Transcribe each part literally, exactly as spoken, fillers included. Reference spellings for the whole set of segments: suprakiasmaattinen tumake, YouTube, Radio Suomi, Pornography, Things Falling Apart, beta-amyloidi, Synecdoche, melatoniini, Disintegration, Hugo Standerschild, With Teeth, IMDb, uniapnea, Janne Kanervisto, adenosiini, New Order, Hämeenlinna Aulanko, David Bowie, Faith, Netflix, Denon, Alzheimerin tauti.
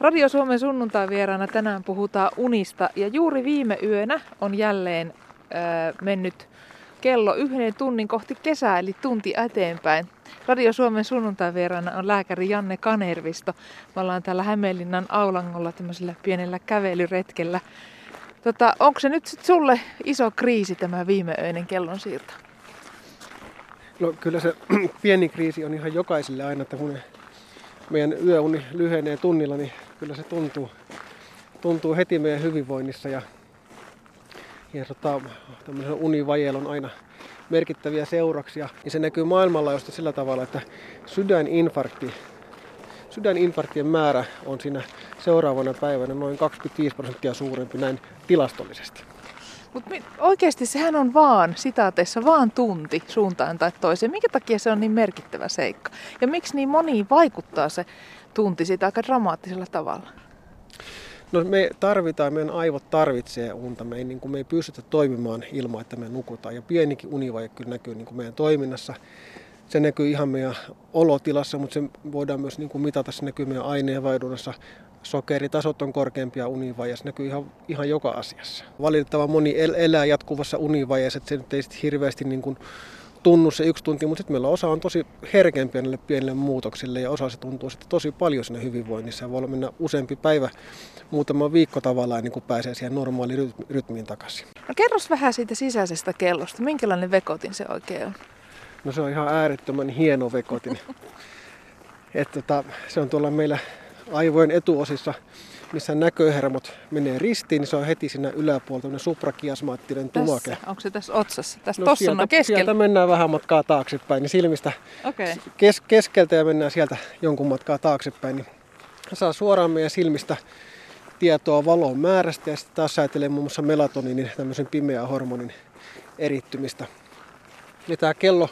Radio Suomen sunnuntaivieraana tänään puhutaan unista ja juuri viime yönä on jälleen äh, mennyt kello yhden tunnin kohti kesää, eli tunti eteenpäin. Radio Suomen sunnuntaivieraana on lääkäri Janne Kanervisto. Me ollaan täällä Hämeenlinnan Aulangolla tämmöisellä pienellä kävelyretkellä. Tota, onko se nyt sit sulle iso kriisi tämä viimeyöinen kellonsiirto? No, kyllä se pieni kriisi on ihan jokaiselle aina, että kun meidän yöuni lyhenee tunnilla, niin kyllä se tuntuu, tuntuu heti meidän hyvinvoinnissa. Ja, ja tota, tämmöisellä univajeella on aina merkittäviä seurauksia. Ja se näkyy maailmanlaajuisesti sillä tavalla, että sydäninfarkti, sydäninfarktien määrä on siinä seuraavana päivänä noin kaksikymmentäviisi prosenttia suurempi näin tilastollisesti. Mutta oikeasti sehän on vaan, sitaateissa, vaan tunti suuntaan tai toiseen. Minkä takia se on niin merkittävä seikka? Ja miksi niin moniin vaikuttaa se tunti siitä aika dramaattisella tavalla? No me tarvitaan, meidän aivot tarvitsee unta. Me ei, niin kuin, me ei pystytä toimimaan ilman, että me nukutaan. Ja pienikin univaje kyllä näkyy niin kuin meidän toiminnassa. Se näkyy ihan meidän olotilassa, mutta se voidaan myös niin kuin mitata. Se näkyy meidän aineenvaihdunnassa. Sokeritasot on korkeampia univajeessa, se näkyy ihan, ihan joka asiassa. Valitettavan moni el- elää jatkuvassa univajeessa, että se nyt ei sitten hirveästi niin kuin tunnu se yksi tunti, mutta sitten meillä osa on tosi herkempiä näille pienille muutoksille ja osa se tuntuu sitten tosi paljon siinä hyvinvoinnissa. Voi olla mennä useampi päivä, muutama viikko tavallaan, niin kun pääsee siihen normaaliin rytmiin takaisin. No kerros vähän siitä sisäisestä kellosta, minkälainen vekotin se oikein on? No se on ihan äärettömän hieno vekotin. Et, tota, se on tuolla meillä aivojen etuosissa, missä näköhermot menee ristiin, niin se on heti siinä yläpuolella tämmöinen suprakiasmaattinen tumake. Tässä, onko se tässä otsassa? Tässä no, tossa on keskellä? Sieltä mennään vähän matkaa taaksepäin, niin silmistä okay. kes, keskeltä ja mennään sieltä jonkun matkaa taaksepäin, niin saa suoraan meidän silmistä tietoa valon määrästä ja sitten taas säätelee muun muassa melatoniinin, tämmöisen pimeän hormonin erittymistä. Ja tämä kello,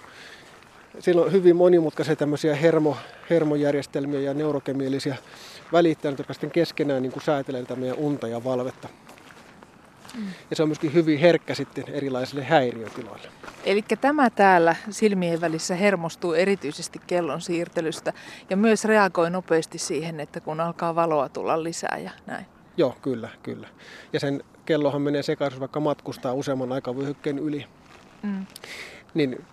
siinä on hyvin monimutkaisia tämmöisiä hermo, hermojärjestelmiä ja neurokemiallisia välittäjät, jotka sitten keskenään niin kuin säätelee tätä meidän unta ja valvetta. Mm. Ja se on myöskin hyvin herkkä sitten erilaisille häiriötiloille. Eli tämä täällä silmien välissä hermostuu erityisesti kellon siirtelystä ja myös reagoi nopeasti siihen, että kun alkaa valoa tulla lisää ja näin. Joo, kyllä, kyllä. Ja sen kellohan menee sekaisin, vaikka matkustaa useamman aikavyöhykkeen yli. Mm. Niin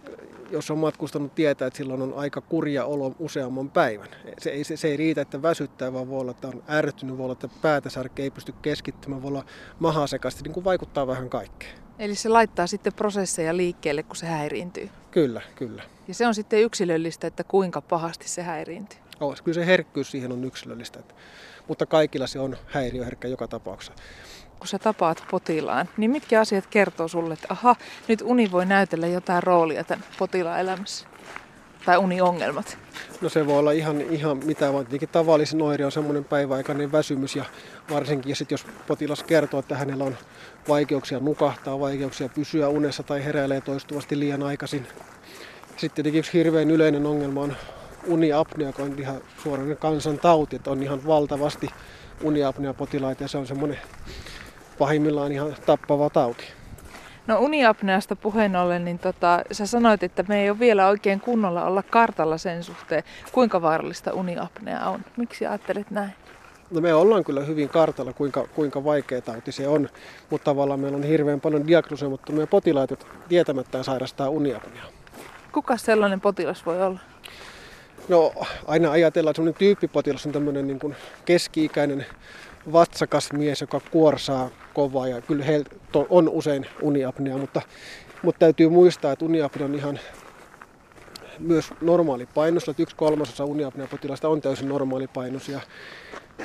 jos on matkustanut, tietää, että silloin on aika kurja olo useamman päivän. Se ei, se, se ei riitä, että väsyttää, vaan voi olla, että on ärtynyt, voi olla, että päätä särkee, ei pysty keskittymään, voi olla maha sekaisin, niin kuin vaikuttaa vähän kaikkeen. Eli se laittaa sitten prosesseja liikkeelle, kun se häiriintyy? Kyllä, kyllä. Ja se on sitten yksilöllistä, että kuinka pahasti se häiriintyy? Oh, kyllä se herkkyys siihen on yksilöllistä, että, mutta kaikilla se on häiriöherkkä joka tapauksessa. Kun sä tapaat potilaan, niin mitkä asiat kertoo sulle, että aha, nyt uni voi näytellä jotain roolia tämän potilaan elämässä? Tai uniongelmat? No se voi olla ihan, ihan mitä vaan. Tietenkin tavallisin oire on semmoinen päiväaikainen väsymys ja varsinkin sit jos potilas kertoo, että hänellä on vaikeuksia nukahtaa, vaikeuksia pysyä unessa tai heräilee toistuvasti liian aikaisin. Sitten tietenkin yksi hirveän yleinen ongelma on uniapnea, joka on ihan suoraan kansantauti, että on ihan valtavasti uniapneapotilaita ja se on semmoinen pahimmillaan ihan tappava tauti. No uniapneasta puheen ollen, niin tota, sä sanoit, että me ei ole vielä oikein kunnolla olla kartalla sen suhteen, kuinka vaarallista uniapnea on. Miksi ajattelet näin? No me ollaan kyllä hyvin kartalla, kuinka, kuinka vaikea tauti se on, mutta tavallaan meillä on hirveän paljon diagnosoimattomia potilaita, jotka tietämättään sairastaa uniapneaa. Kuka sellainen potilas voi olla? No aina ajatellaan, että sellainen tyyppipotilas on tämmöinen niin kuin keski-ikäinen vatsakas mies, joka kuorsaa kovaa ja kyllä heiltä on usein uniapnea, mutta, mutta täytyy muistaa, että uniapnea on ihan myös normaali painos, että yksi kolmasosa uniapneapotilasta on täysin normaali painos ja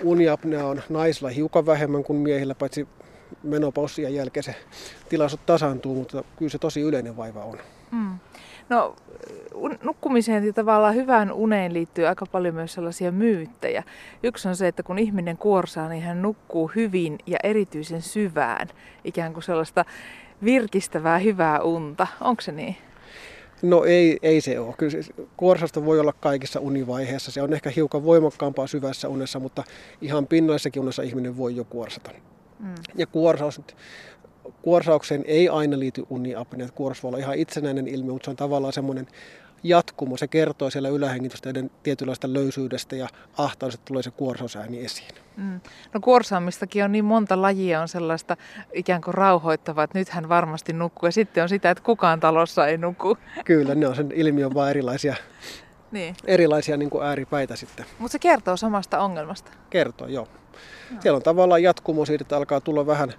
uniapnea on naisilla hiukan vähemmän kuin miehillä, paitsi menopaussien jälkeen se tilastot tasaantuu, mutta kyllä se tosi yleinen vaiva on. Mm. No nukkumiseen ja tavallaan hyvään uneen liittyy aika paljon myös sellaisia myyttejä. Yksi on se, että kun ihminen kuorsaa, niin hän nukkuu hyvin ja erityisen syvään. Ikään kuin sellaista virkistävää hyvää unta. Onko se niin? No ei, ei se ole. Kyllä se, kuorsausta voi olla kaikissa univaiheissa. Se on ehkä hiukan voimakkaampaa syvässä unessa, mutta ihan pinnallisessakin unessa ihminen voi jo kuorsata. Mm. Ja kuorsaus nyt. Kuorsaukseen ei aina liity uniapnea. Kuorsaus voi olla ihan itsenäinen ilmiö, mutta se on tavallaan semmoinen jatkumo, se kertoo siellä ylähengitysteiden tietynlaista löysyydestä ja ahtaudesta tulee se kuorsosääni esiin. Mm. No kuorsaamistakin on niin monta lajia, on sellaista ikään kuin rauhoittavaa, että nythän varmasti nukkuu ja sitten on sitä, että kukaan talossa ei nuku. Kyllä, ne on sen ilmiön vaan erilaisia. Niin. Erilaisia niin kuin ääripäitä sitten. Mutta se kertoo samasta ongelmasta? Kertoo, joo. No. Siellä on tavallaan jatkumo siitä, että alkaa tulla vähän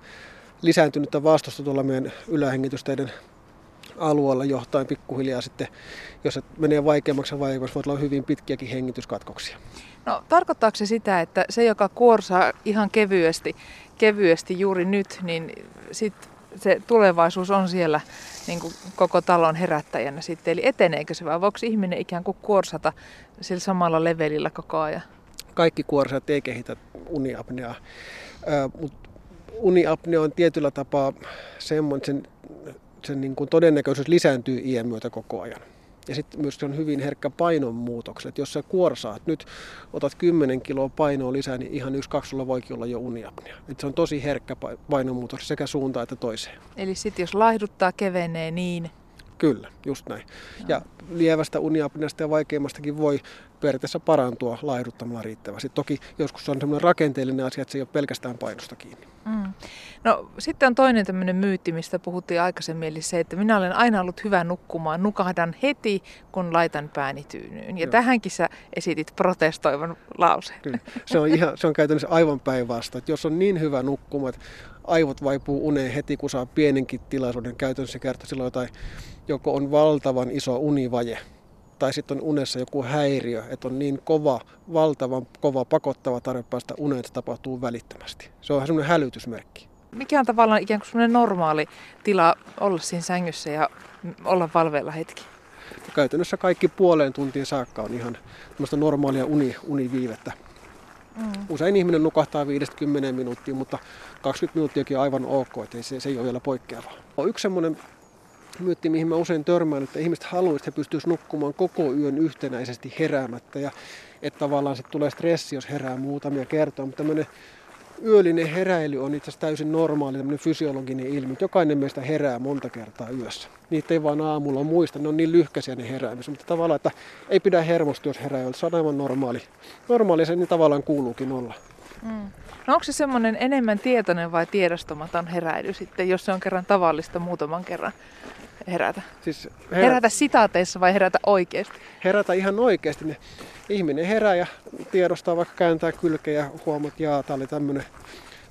lisääntynyttä vastusta tuolla meidän ylähengitysteiden alueella johtain pikkuhiljaa sitten. Jos se menee vaikeammaksi ja vaikeammaksi, voi olla hyvin pitkiäkin hengityskatkoksia. No tarkoittaako se sitä, että se joka kuorsaa ihan kevyesti, kevyesti juuri nyt, niin sitten se tulevaisuus on siellä niin kuin koko talon herättäjänä sitten, eli eteneekö se vai voiko ihminen ikään kuin kuorsata sillä samalla levelillä koko ajan? Kaikki kuorsat ei kehitä uniapneaa, äh, mutta uniapnea on tietyllä tapaa semmoinen, sen, sen niin kuin todennäköisyys lisääntyy iän myötä koko ajan. Ja sitten myös se on hyvin herkkä painonmuutokselle, että jos sä kuorsaat nyt, otat kymmenen kiloa painoa lisää, niin ihan yksi kaksi sulla voikin olla jo uniapnea. Että se on tosi herkkä painonmuutos sekä suuntaan että toiseen. Eli sitten jos laihduttaa, kevenee niin? Kyllä, just näin. No. Ja lievästä uniapneasta ja vaikeimmastakin voi periaatteessa parantua laihduttamalla riittävästi. Toki joskus se on semmoinen rakenteellinen asia, että se ei ole pelkästään painosta kiinni. Mm. No sitten on toinen tämmöinen myytti, mistä puhuttiin aikaisemmin, eli se, että minä olen aina ollut hyvä nukkumaan, nukahdan heti, kun laitan pääni tyynyyn. Ja no. Tähänkin sä esitit protestoivan lauseen. Kyllä. Se on, ihan, se on käytännössä aivan päinvastoin, että jos on niin hyvä nukkumaan, että aivot vaipuu uneen heti, kun saa pienenkin tilaisuuden, käytännössä kertoo silloin jotain, joko on valtavan iso univaje, tai sitten on unessa joku häiriö, että on niin kova, valtavan kova pakottava tarve päästä uneen, että tapahtuu välittömästi. Se on semmoinen hälytysmerkki. Mikä on tavallaan ikään kuin semmoinen normaali tila olla siinä sängyssä ja olla valveilla hetki? Käytännössä kaikki puoleen tuntiin saakka on ihan tämmöistä normaalia uni, univiivettä. Mm. Usein ihminen nukahtaa viidestä kymmeneen minuuttia, mutta kaksikymmentä minuuttiakin on aivan ok, että se, se ei ole vielä poikkeavaa. Yksi semmoinen myytti, mihin mä usein törmään, että ihmiset haluaisivat, että he pystyisivät nukkumaan koko yön yhtenäisesti heräämättä. Ja että tavallaan sitten tulee stressi, jos herää muutamia kertoja. Mutta tämmöinen yöllinen heräily on itse asiassa täysin normaali, tämmöinen fysiologinen ilmiö. Jokainen meistä herää monta kertaa yössä. Niitä ei vaan aamulla muista, ne on niin lyhkäisiä ne heräämiset. Mutta tavallaan, että ei pidä hermostua, jos herää, se on aivan normaali. Normaali se niin tavallaan kuuluukin olla. Mm. No onko se semmoinen enemmän tietoinen vai tiedostamaton heräily sitten, jos se on kerran tavallista muutaman kerran? Herätä. Siis herä... herätä sitaateissa vai herätä oikeasti? Herätä ihan oikeasti. Ne. Ihminen herää ja tiedostaa, vaikka kääntää kylkeä ja huomaa, että jaa, tää oli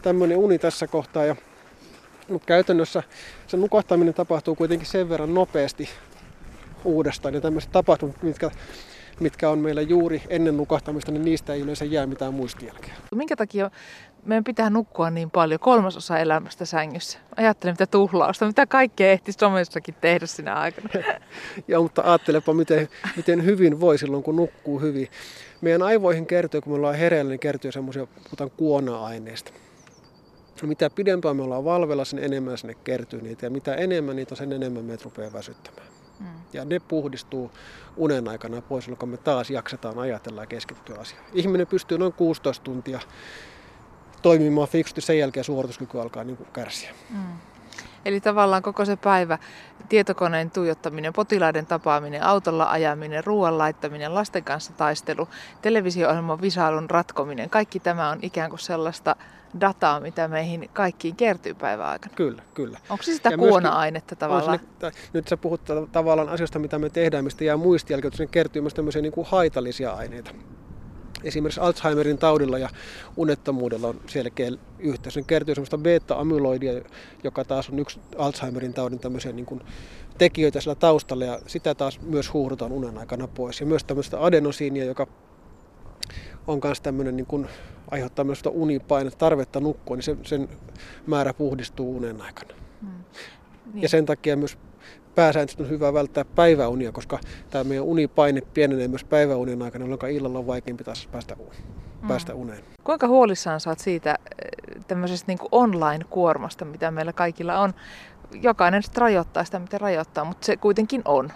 tämmöinen uni tässä kohtaa. Ja... Mutta käytännössä se nukahtaminen tapahtuu kuitenkin sen verran nopeasti uudestaan. Ja tämmöiset tapahtumat, mitkä, mitkä on meillä juuri ennen nukahtamista, niin niistä ei yleensä jää mitään muistijälkeä. Minkä takia meidän pitää nukkua niin paljon, kolmasosa elämästä sängyssä? Ajattele mitä tuhlausta, mitä kaikkea ehtisi somessakin tehdä sinä aikana. Joo, mutta ajattelepa miten, miten hyvin voi silloin, kun nukkuu hyvin. Meidän aivoihin kertyy, kun me ollaan hereillä, niin kertyy semmoisia, puhutaan kuona-aineista. Mitä pidempään me ollaan valvella, sen enemmän sinne kertyy niitä. Ja mitä enemmän niitä on, sen enemmän meitä rupeaa väsyttämään. Mm. Ja ne puhdistuu unen aikana pois, jolloin me taas jaksetaan ajatella ja keskittyä asiaan. Ihminen pystyy noin kuusitoista tuntia toimimaan fiksusti, sen jälkeen suorituskyky alkaa niin kuin kärsiä. Mm. Eli tavallaan koko se päivä, tietokoneen tuijottaminen, potilaiden tapaaminen, autolla ajaminen, ruoan laittaminen, lasten kanssa taistelu, televisio-ohjelman visailun ratkominen, kaikki tämä on ikään kuin sellaista dataa, mitä meihin kaikkiin kertyy päivän aikana. Kyllä, kyllä. Onko se sitä ja kuona-ainetta tavallaan? Sinne, nyt sä puhut tavallaan asioista, mitä me tehdään, mistä jää muistijälkeä, että sinne kertyy myös tämmöisiä niin kuin haitallisia aineita. Esimerkiksi Alzheimerin taudilla ja unettomuudella on selkeä yhteys. Sen kertyy semmoista beta-amyloidia, joka taas on yksi Alzheimerin taudin tämmöisiä niin kuin tekijöitä siellä taustalla. Ja sitä taas myös huuhdutaan unen aikana pois. Ja myös tämmöistä adenosiinia, joka on myös tämmöinen, niin kuin, aiheuttaa myös unipainetta, tarvetta nukkua, niin sen, sen määrä puhdistuu unen aikana. Mm. Niin. Ja sen takia myös pääsääntöisesti on hyvä välttää päiväunia, koska tämä meidän unipaine pienenee myös päiväunien aikana, jolloin illalla on vaikeampi taas päästä, mm. päästä uneen. Kuinka huolissaan saat siitä tämmöisestä niin kuin online-kuormasta, mitä meillä kaikilla on? Jokainen sitten rajoittaa sitä, mitä rajoittaa, mutta se kuitenkin on.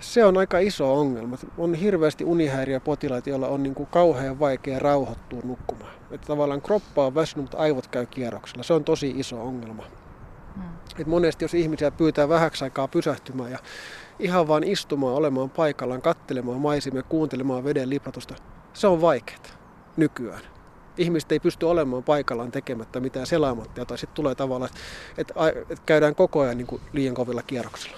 Se on aika iso ongelma. On hirveästi unihäiriöpotilaita, joilla on niin kuin kauhean vaikea rauhoittua nukkumaan. Että tavallaan kroppa on väsynyt, mutta aivot käy kierroksella. Se on tosi iso ongelma. Et monesti jos ihmisiä pyytää vähäksi aikaa pysähtymään ja ihan vaan istumaan, olemaan paikallaan, kattelemaan maisemia, kuuntelemaan veden liplatusta, se on vaikeaa nykyään. Ihmiset ei pysty olemaan paikallaan tekemättä mitään selaamatta, tai sitten tulee tavallaan, että käydään koko ajan niin kuin liian kovilla kierroksilla.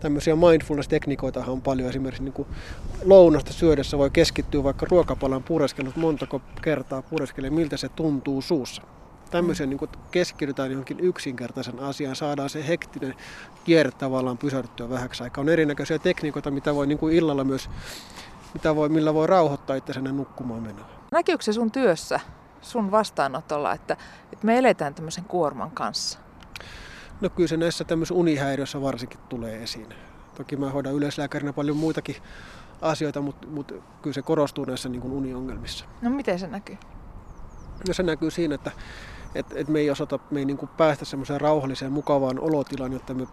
Tämmöisiä mindfulness-tekniikoitahan on paljon. Esimerkiksi niin kuin lounasta syödessä voi keskittyä vaikka ruokapalan pureskeluun, montako kertaa pureskelee, miltä se tuntuu suussa. Tämmöisiä niin kuin keskitytään johonkin yksinkertaisen asiaan, saadaan se hektinen kierre tavallaan pysähdyttyä vähäksi aikaa. On erinäköisiä tekniikoita, mitä voi niin kuin illalla myös, mitä voi, millä voi rauhoittaa itse sinne nukkumaan menoa. Näkyykö se sun työssä, sun vastaanotolla, että, että me eletään tämmöisen kuorman kanssa? No kyllä se näissä tämmöisissä unihäiriöissä varsinkin tulee esiin. Toki mä hoidan yleislääkärinä paljon muitakin asioita, mutta, mutta kyllä se korostuu näissä niin kuin uniongelmissa. No miten se näkyy? No se näkyy siinä, että, että, että me ei osata, me ei niin kuin päästä semmoiseen rauhalliseen, mukavaan olotilaan, jotta me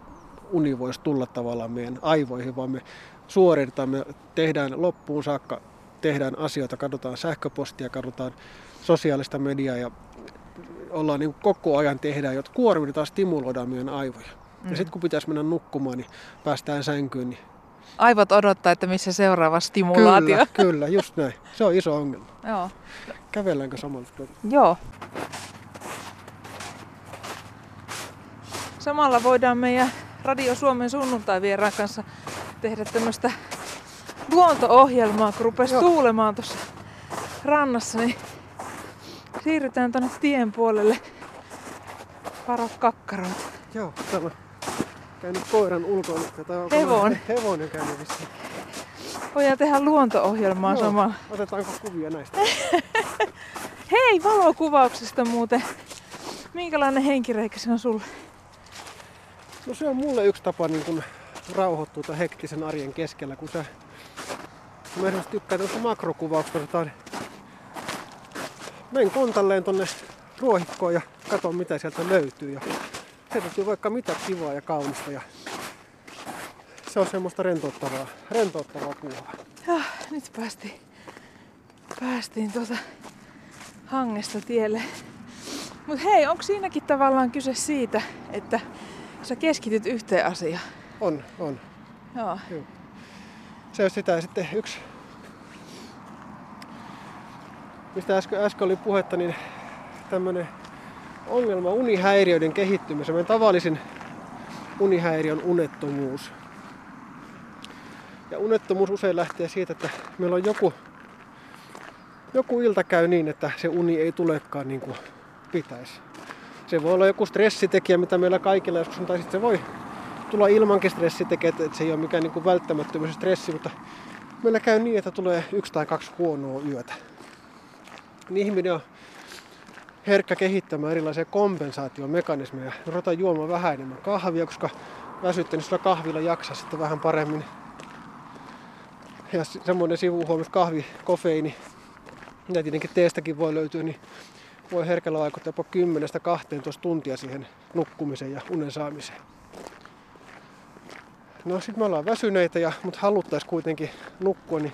uni voisi tulla tavallaan meidän aivoihin, vaan me suoritetaan, me tehdään loppuun saakka, tehdään asioita, katsotaan sähköpostia, katsotaan sosiaalista mediaa ja ollaan niin koko ajan tehdään, jotta kuormitetaan, stimuloidaan meidän aivoja. Mm. Ja sitten kun pitäisi mennä nukkumaan, niin päästään sänkyyn. Niin... Aivot odottaa, että missä seuraava stimulaatio. Kyllä, kyllä, just näin. Se on iso ongelma. Joo. Kävelläänkö samalla? Joo. Samalla voidaan meidän Radio Suomen sunnuntaivieraan kanssa tehdä tämmöistä luonto-ohjelmaa, kun rupesi Joo. tuulemaan tuossa rannassa, niin siirrytään tuonne tien puolelle. Parot kakkaroita. Joo, täällä on käynyt koiran ulkoon. Hevonen. Hevonen on käynyt vissiin. Voidaan tehdä luonto-ohjelmaa Joo. samalla. Otetaanko kuvia näistä? Hei, valokuvauksesta muuten. Minkälainen henkireikä se on sulle? No se on mulle yksi tapa niin kun rauhoittua tämän hektisen arjen keskellä, kun sä... Mä esimerkiksi tykkään tämmöistä makrokuvauksesta, otetaan... Menen kontalleen tonne ruohikkoon ja katon mitä sieltä löytyy. Ja se löytyy vaikka mitä kivaa ja kaunista. Ja se on semmoista rentouttavaa, rentouttavaa kuvaa. Joo, nyt päästiin, päästiin tuota hangesta tielle. Mut hei, onko siinäkin tavallaan kyse siitä, että sä keskityt yhteen asiaan? On, on. Joo. Joo. Se on sitä sitten yksi... Mistä äsken, äsken oli puhetta, niin tämmöinen ongelma unihäiriöiden kehittymisessä. Meidän tavallisin unihäiriö on unettomuus. Ja unettomuus usein lähtee siitä, että meillä on joku, joku ilta käy niin, että se uni ei tulekaan niin kuin pitäisi. Se voi olla joku stressitekijä, mitä meillä kaikilla joskus on, tai sitten se voi tulla ilmankin stressitekijä, että se ei ole mikään niin kuin välttämättömyys stressi, mutta meillä käy niin, että tulee yksi tai kaksi huonoa yötä. Niin ihminen on herkkä kehittämään erilaisia kompensaatiomekanismeja. Ruvetaan juomaan vähän enemmän kahvia, koska väsyttänyt sillä kahvilla jaksaa sitten vähän paremmin. Ja semmoinen sivuhuomio, kahvi, kofeiini, mitä tietenkin teestäkin voi löytyä, niin voi herkällä vaikuttaa jopa kymmenestä kahteentoista tuntia siihen nukkumiseen ja unen saamiseen. No sit me ollaan väsyneitä, ja, mutta haluttaisiin kuitenkin nukkua, niin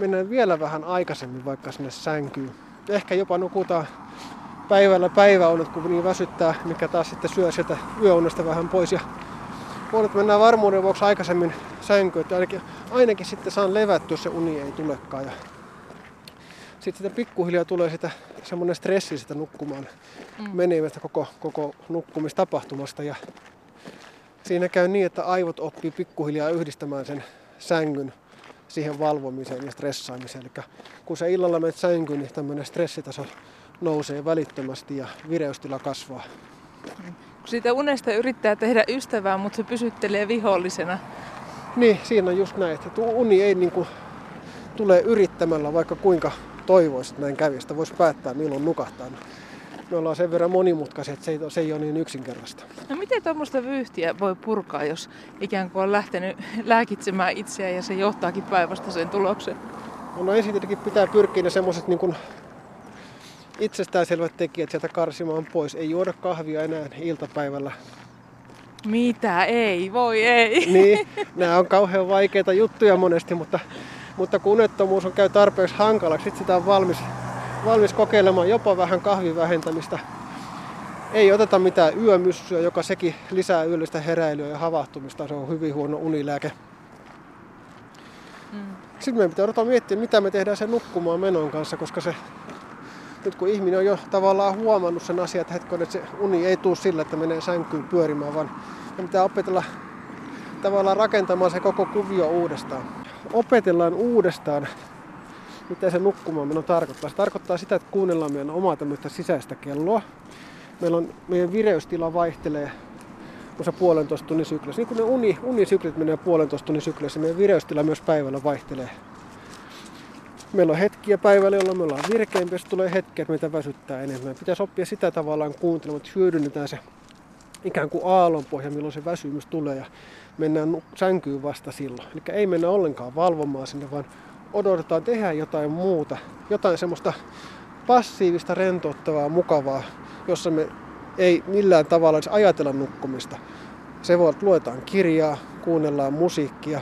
mennään vielä vähän aikaisemmin vaikka sinne sänkyyn. Ehkä jopa nukutaan päivällä päiväunet, kun niin väsyttää, mikä taas sitten syö sieltä yöunesta vähän pois. Ja puolet mennään varmuuden vuoksi aikaisemmin sänkyyn, että ainakin, ainakin sitten saan levättyä, jos se uni ei tulekaan. Ja sitten sitä pikkuhiljaa tulee sitä semmoinen stressi sitä nukkumaan mm. menemistä koko, koko nukkumistapahtumasta. Ja siinä käy niin, että aivot oppii pikkuhiljaa yhdistämään sen sängyn siihen valvomiseen ja stressaamiseen. Eli kun sä illalla menet sänkyyn, niin tämmöinen stressitaso nousee välittömästi ja vireystila kasvaa. Kun siitä unesta yrittää tehdä ystävää, mutta se pysyttelee vihollisena. Niin, siinä on just näin, että uni ei niinku tule yrittämällä, vaikka kuinka toivoisit näin kävi. Sitä voisi päättää, milloin nukahtaa. Me ollaan sen verran monimutkaisia, että se ei, se ei ole niin yksinkertaista. No miten tuommoista vyyhtiä voi purkaa, jos ikään kuin on lähtenyt lääkitsemään itseään ja se johtaakin päivästä sen tulokseen? No, no ensin tietenkin pitää pyrkiä ne semmoiset niin kuin itsestäänselvät tekijät sieltä karsimaan pois. Ei juoda kahvia enää iltapäivällä. Mitä? Ei, voi ei. Niin, nämä on kauhean vaikeita juttuja monesti, mutta, mutta kun unettomuus on käy tarpeeksi hankalaksi, sit sitä on valmis. Valmis kokeilemaan jopa vähän kahvin vähentämistä. Ei oteta mitään yömyssyä, joka sekin lisää yöllistä heräilyä ja havahtumista. Se on hyvin huono unilääke. Mm. Sitten meidän pitää odottaa miettiä, mitä me tehdään sen nukkumaan menon kanssa, koska se, nyt kun ihminen on jo tavallaan huomannut sen asian, että hetkinen, että se uni ei tule sillä, että menee sänkyyn pyörimään, vaan me pitää opetella tavallaan rakentamaan se koko kuvio uudestaan. Opetellaan uudestaan, mitä se nukkumaan meno tarkoittaa. Se tarkoittaa sitä, että kuunnellaan meidän omaa tämmöistä sisäistä kelloa. Meillä on, meidän vireystila vaihtelee se puolentoista tunnin sykleissä. Niin kun ne uni, unisyklit menee puolentoista tunnin sykleissä, meidän vireystila myös päivällä vaihtelee. Meillä on hetkiä päivällä, jolloin me ollaan virkeimpiä, jos tulee hetkiä, että meitä väsyttää enemmän. Pitäisi oppia sitä tavallaan kuuntelemaan, että hyödynnetään se ikään kuin aallonpohja, milloin se väsymys tulee ja mennään sänkyyn vasta silloin. Eli ei mennä ollenkaan valvomaan sinne, vaan odotetaan tehdä jotain muuta, jotain semmoista passiivista, rentouttavaa, mukavaa, jossa me ei millään tavalla edes ajatella nukkumista. Se voi, että luetaan kirjaa, kuunnellaan musiikkia.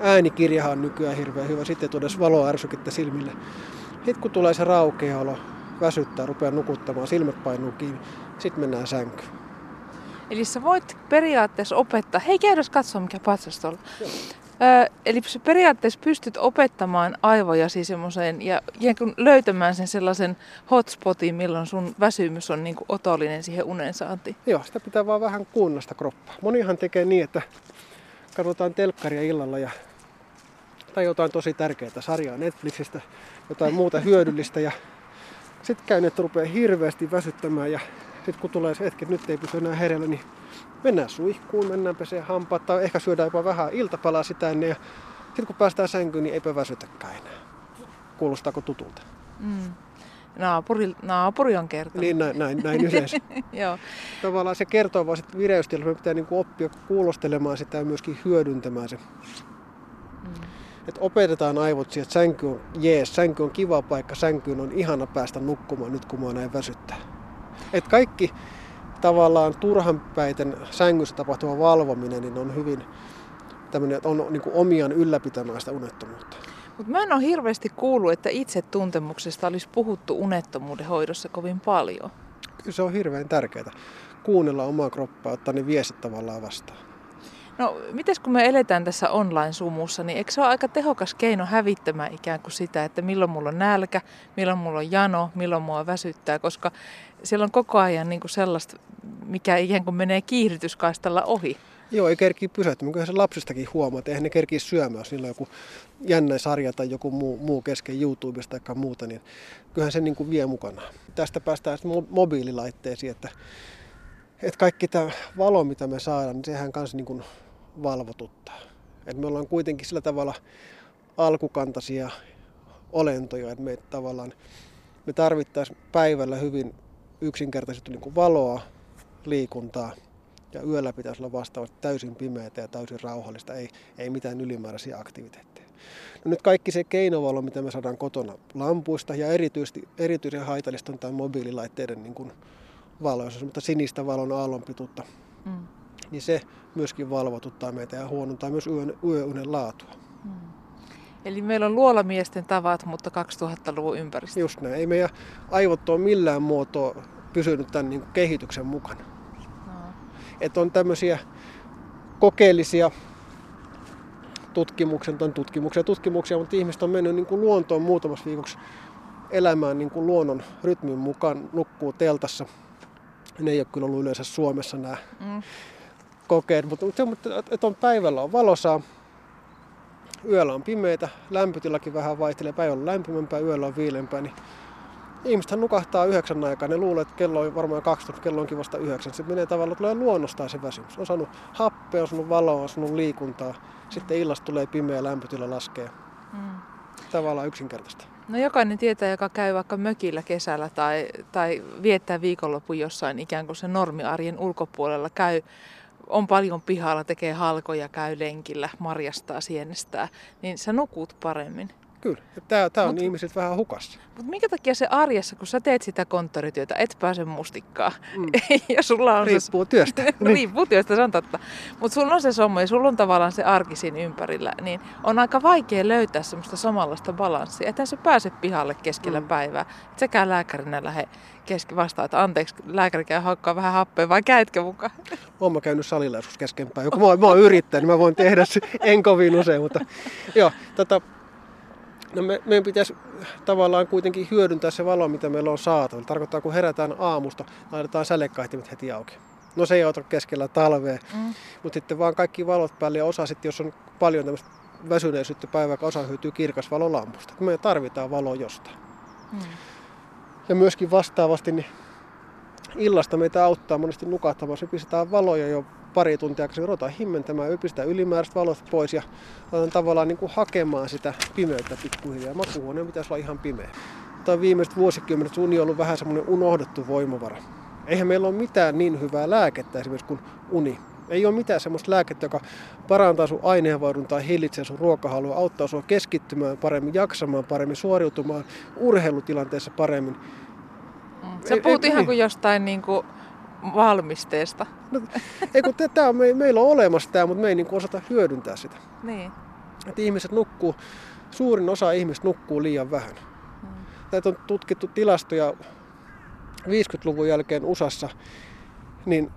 Äänikirjahan on nykyään hirveän hyvä, sitten tuoda valoärsykettä silmille. Sitten kun tulee se raukeaolo, väsyttää, rupeaa nukuttamaan, silmät painuu kiinni, sitten mennään sänkyyn. Eli sä voit periaatteessa opettaa, hei käydäs katsoa mikä patsas tuolla. Öö, eli sä periaatteessa pystyt opettamaan aivojasi semmoiseen ja löytämään sen sellaisen hotspotin, milloin sun väsymys on niin kuin otollinen siihen unensaantiin. Joo, sitä pitää vaan vähän kuunnasta kroppaa. Monihan tekee niin, että katsotaan telkkaria illalla ja, tai jotain tosi tärkeää sarjaa Netflixistä, jotain muuta hyödyllistä ja sitten käy, että rupeaa hirveästi väsyttämään ja sitten kun tulee se hetki, että nyt ei pysy enää hereillä, niin mennään suihkuun, mennään peseen hampaat tai ehkä syödään jopa vähän iltapalaa sitä ennen ja sitten kun päästään sänkyyn, niin eipä väsytäkään enää. Kuulostaako tutulta? Mm. Naapuri, naapuri on kertonut. Niin, näin, näin, näin yleensä. Joo. Tavallaan se kertoo vaan sitten vireystila, me pitää niinku oppia kuulostelemaan sitä ja myöskin hyödyntämään se. Mm. Et opetetaan aivot siihen, että sänky on jees, sänky on kiva paikka, sänkyyn on ihana päästä nukkumaan nyt kun mä näin väsyttää. Et kaikki tavallaan turhanpäiten sängyssä tapahtuva valvominen niin on hyvin tämmöinen, että on niinku omiaan ylläpitämään sitä unettomuutta. Mutta mä en ole hirveästi kuullut, että itsetuntemuksesta olisi puhuttu unettomuuden hoidossa kovin paljon. Kyllä se on hirveän tärkeää. Kuunnella omaa kroppaa, ottaa ne viestit tavallaan vastaan. No, mites kun me eletään tässä online-sumussa, niin eikö se ole aika tehokas keino hävittämään ikään kuin sitä, että milloin mulla on nälkä, milloin mulla on jano, milloin mua väsyttää, koska siellä on koko ajan niin kuin sellaista, mikä ikään kuin menee kiihdytyskaistalla ohi. Joo, ei kerkiä pysähtymään. Kyllähän se lapsistakin huomaa, että eihän ne kerkiä syömään, jos niillä on joku jännä sarja tai joku muu, muu kesken YouTubesta tai muuta, niin kyllähän se niin kuin vie mukanaan. Tästä päästään mobiililaitteisiin, että, että kaikki tämä valo, mitä me saadaan, niin sehän kanssa niin kuin valvotuttaa. Että me ollaan kuitenkin sillä tavalla alkukantaisia olentoja, että me tavallaan me tarvittaisiin päivällä hyvin yksinkertaisesti niin kuin valoa, liikuntaa. Ja yöllä pitäisi olla vastaavasti täysin pimeätä ja täysin rauhallista, ei, ei mitään ylimääräisiä aktiviteetteja. No nyt kaikki se keinovalo, mitä me saadaan kotona lampuista ja erityisesti, erityisen haitallista on tämä mobiililaitteiden niin kuin valo, jos on sinistä valon aallonpituutta, mm. niin se myöskin valvotuttaa meitä ja huonontaa myös yön, yöunen laatua. Mm. Eli meillä on luolamiesten tavat, mutta kaksituhattaluvun ympäristö. Just näin. Ei meidän aivot ole millään muotoa pysynyt tämän niin kuin kehityksen mukana. Että on tämmöisiä kokeellisia tutkimuksia, tutkimuksia, tutkimuksia, mutta ihmiset on mennyt niin kuin luontoon muutamassa viikoksi elämään niin kuin luonnon rytmin mukaan, nukkuu teltassa. Ne ei ole kyllä ollut yleensä Suomessa nämä mm. kokeet, mutta että on päivällä on valosaa, yöllä on pimeitä, lämpötilakin vähän vaihtelee, päivällä on lämpimämpää, yöllä on viilempää, niin ihmisethän nukahtaa yhdeksän aikaa, ne luulee, että kello on varmaan kaksitoista, kello onkin vasta yhdeksän. Se menee tavallaan, tulee luonnostaan se väsymys. On saanut happea, on saanut valoa, on saanut liikuntaa. Sitten illasta tulee pimeä, lämpötila laskee. Mm. Tavallaan yksinkertaista. No jokainen tietää, joka käy vaikka mökillä kesällä tai, tai viettää viikonlopun jossain ikään kuin se normiarjen ulkopuolella, käy, on paljon pihalla, tekee halkoja, käy lenkillä, marjastaa, sienestää, niin sä nukut paremmin. Kyllä. Tämä, tämä on mut, ihmiset vähän hukassa. Mutta minkä takia se arjessa, kun sä teet sitä konttorityötä, et pääse mustikkaan? Mm. Ja sulla on riippuu se, työstä. Riippuu työstä, se on totta. Mutta sulla on se sommo ja sulla on tavallaan se arki siinä ympärillä. Niin on aika vaikea löytää semmoista samanlaista balanssia. Ethän sä pääse pihalle keskellä mm. päivää. Et säkään lääkärinä lähde keski vastaan, että anteeksi, lääkäri käy haukkaa vähän happea, vai käytkö mukaan? Oon mä käynyt salilla joskus keskenpäin. Joku mä oon, mä oon yrittänyt, mä voin tehdä se. En kovin usein, mutta joo, tota... No me, meidän pitäisi tavallaan kuitenkin hyödyntää se valo, mitä meillä on saatavilla. Tarkoittaa, kun herätään aamusta, laitetaan sälekaihtimet heti auki. No se ei auta keskellä talvea, mm. mutta sitten vaan kaikki valot päälle ja osa sitten, jos on paljon tämmöistä väsyneisyyttä päivää, osa hyötyy kirkas valolampusta. Me tarvitaan valoa jostain. Mm. Ja myöskin vastaavasti niin illasta meitä auttaa monesti nukahtamaan, jos pistetään valoja jo pari tuntia aikaisemmin, ruvetaan himmentämään, ypistetään ylimääräiset valot pois ja aletaan tavallaan niin kuin hakemaan sitä pimeyttä pikkuhiljaa. Makuuhuoneen pitäisi olla ihan pimeä. Tai viimeiset vuosikymmenet uni on ollut vähän semmoinen unohdettu voimavara. Eihän meillä ole mitään niin hyvää lääkettä esimerkiksi kuin uni. Ei ole mitään semmoista lääkettä, joka parantaa sun aineenvaihduntaa, hillitsee sun ruokahalua, auttaa sua keskittymään paremmin, jaksamaan paremmin, suoriutumaan urheilutilanteessa paremmin. Sä puhut ei, ihan ei, kuin jostain niin kuin valmisteesta. No, ei kun te, tää on, me, meillä on olemassa tämä, mutta me ei niin kuin osata hyödyntää sitä. Niin. Että ihmiset nukkuu, suurin osa ihmiset nukkuu liian vähän. Mm. Tätä on tutkittu tilastoja viidenkymmenen luvun jälkeen U S A:ssa, niin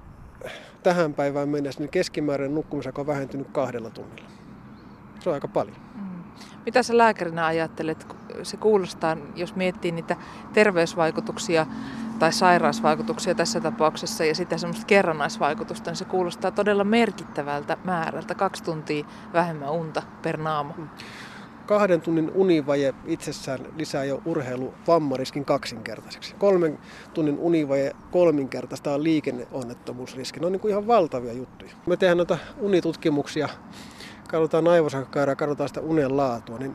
tähän päivään mennessä niin keskimääräinen nukkumisaika on vähentynyt kahdella tunnilla. Se on aika paljon. Mm. Mitä sä lääkärinä ajattelet? Se kuulostaa, jos miettii niitä terveysvaikutuksia tai sairausvaikutuksia tässä tapauksessa ja sitä semmoista kerrannaisvaikutusta, niin se kuulostaa todella merkittävältä määrältä. Kaksi tuntia vähemmän unta per naama. Kahden tunnin univaje itsessään lisää jo urheiluvammariskin kaksinkertaiseksi. Kolmen tunnin univaje kolminkertaistaa liikenneonnettomuusriski. Ne on niin kuin ihan valtavia juttuja. Me tehdään noita unitutkimuksia, katsotaan aivosakkaira ja katsotaan sitä unen laatua. Niin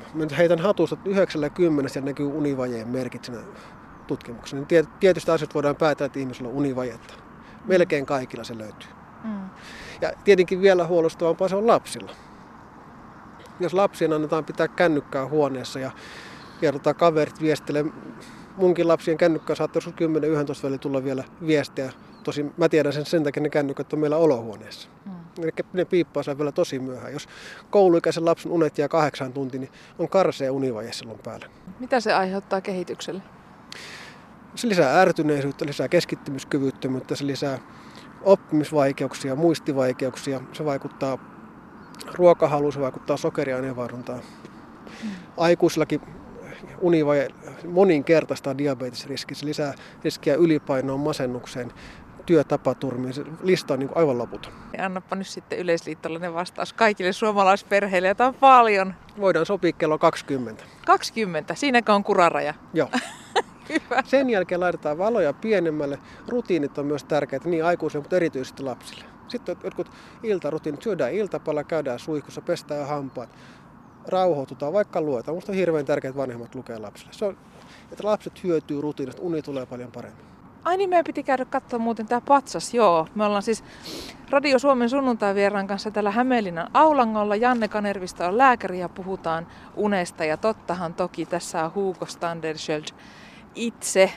mä nyt heitän hatusta, että yhdeksänkymmentä näkyy univajeen merkitsenä tutkimuksessa. Niin tietystä asioista voidaan päätellä, että ihmisillä on univajetta. Melkein kaikilla se löytyy. Mm. Ja tietenkin vielä huolestuttavampaa se on lapsilla. Jos lapsien annetaan pitää kännykkää huoneessa ja kerrotaan kaverit viestille. Munkin lapsien kännykkää saattaa kymmenen yksitoista välillä tulla vielä viestejä. Tosin mä tiedän sen sen takia, ne kännykät on meillä olohuoneessa. Mm. Eli ne piippaa saa vielä tosi myöhään. Jos kouluikäisen lapsen unet jää kahdeksan tuntia, niin on karsea univaje silloin päällä. Mitä se aiheuttaa kehitykselle? Se lisää ärtyneisyyttä, lisää keskittymiskyvyttömyyttä, se lisää oppimisvaikeuksia, muistivaikeuksia. Se vaikuttaa ruokahaluun, se vaikuttaa sokeriaineenvaihduntaan. Mm. Aikuisillakin univaje moninkertaistaa diabetesriski. Se lisää riskiä ylipainoon, masennukseen, työtapaturmiin. Se lista on niin kuin aivan loputon. Annapa nyt sitten yleisliittollinen vastaus kaikille suomalaisperheille, jota on paljon. Voidaan sopia kello kaksikymmentä. kaksikymmentä? Siinäkö on kuraraja? Joo. Hyvä. Sen jälkeen laitetaan valoja pienemmälle. Rutiinit on myös tärkeitä niin aikuisille, mutta erityisesti lapsille. Sitten jotkut iltarutiinit, syödään iltapalla, käydään suihkussa, pestään hampaat. Rauhoitutaan, vaikka luetaan. Minusta on hirveän tärkeää, että vanhemmat lukee lapsille. Se on, että lapset hyötyy rutiinista, uni tulee paljon paremmin. Ai niin, meidän piti käydä katsomaan muuten tämä patsas, joo. Me ollaan siis Radio Suomen sunnuntaivieraan kanssa täällä Hämeenlinnan Aulangolla. Janne Kanervisto on lääkäri ja puhutaan unesta. Ja tottahan toki tässä on Hugo Standerschild itse,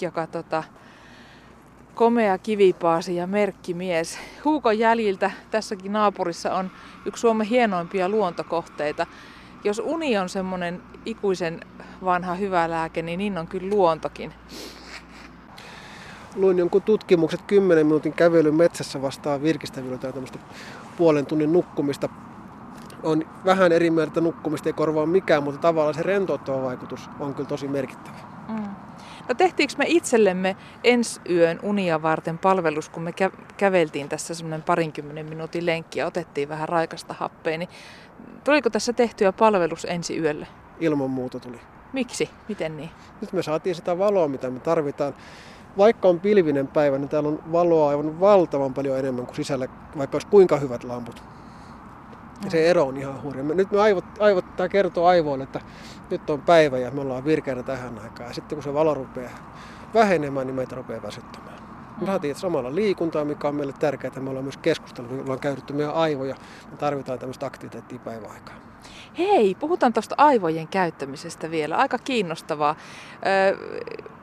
joka tota, komea kivipaasi ja merkkimies. Huukon jäljiltä tässäkin naapurissa on yksi Suomen hienoimpia luontokohteita. Jos uni on semmoinen ikuisen vanha hyvä lääke, niin niin on kyllä luontokin. Luin jonkun tutkimukset, kymmenen minuutin kävely metsässä vastaa virkistävyydellä tai tämmöistä puolen tunnin nukkumista. On vähän eri mieltä, nukkumista ei korvaa mikään, mutta tavallaan se rentouttava vaikutus on kyllä tosi merkittävä. Mm. No tehtiinkö me itsellemme ensi yön unia varten palvelus, kun me kä- käveltiin tässä semmoinen parinkymmenen minuutin lenkki ja otettiin vähän raikasta happea, niin tuliko tässä tehtyä palvelus ensi yölle? Ilman muuta tuli. Miksi? Miten niin? Nyt me saatiin sitä valoa, mitä me tarvitaan. Vaikka on pilvinen päivä, niin täällä on valoa aivan valtavan paljon enemmän kuin sisällä, vaikka olisi kuinka hyvät lamput. Ja se ero on ihan hurja. Nyt me aivot, aivot tämä kertoo aivoille, että nyt on päivä ja me ollaan virkeänä tähän aikaan. Ja sitten kun se valo rupeaa vähenemään, niin meitä rupeaa väsyttämään. Me saatiin samalla liikuntaa, mikä on meille tärkeää, että me ollaan myös keskustellut, me ollaan käytetty meidän aivoja. Me tarvitaan tämmöistä aktiviteettia päiväaikaa. Hei, puhutaan tuosta aivojen käyttämisestä vielä. Aika kiinnostavaa.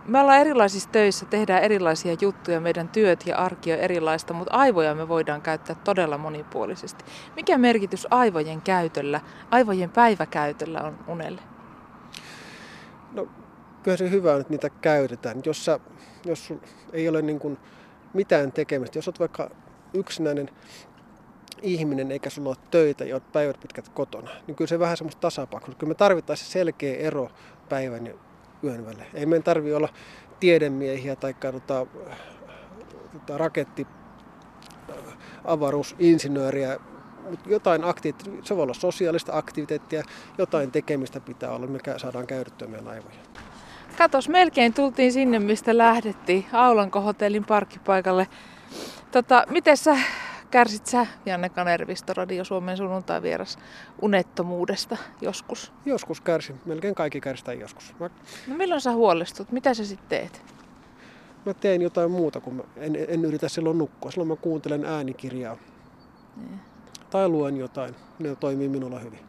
Me ollaan erilaisissa töissä, tehdään erilaisia juttuja, meidän työt ja arki on erilaista, mutta aivoja me voidaan käyttää todella monipuolisesti. Mikä merkitys aivojen käytöllä, aivojen päiväkäytöllä on unelle? No, kyllä se hyvä on, että niitä käytetään. Jos, sä, jos sul ei ole niin kuin mitään tekemistä, jos olet vaikka yksinäinen ihminen eikä sulla ole töitä ja olet päivät pitkät kotona, niin kyllä se vähän semmoista tasapainoa. Kyllä me tarvitaan se selkeä ero päivän ja yön välillä. Ei meidän tarvitse olla tiedemiehiä tai tota, tota, raketti, avaruusinsinööriä, mutta jotain aktiviteettia, se voi olla sosiaalista aktiviteettia, jotain tekemistä pitää olla, mikä saadaan käytettyä meidän aivoja. Katos, melkein tultiin sinne, mistä lähdettiin, Aulanko hotellin parkkipaikalle. Tota, miten sä kärsit sä, Janne Kanervisto, Radio Suomen sunnuntai vieras, unettomuudesta joskus? Joskus kärsin. Melkein kaikki kärsitään joskus. Mä... No milloin sä huolestut? Mitä sä sitten teet? Mä teen jotain muuta, kun mä en, en yritä silloin nukkua. Silloin mä kuuntelen äänikirjaa. Ne. Tai luen jotain. Ne toimii minulla hyvin.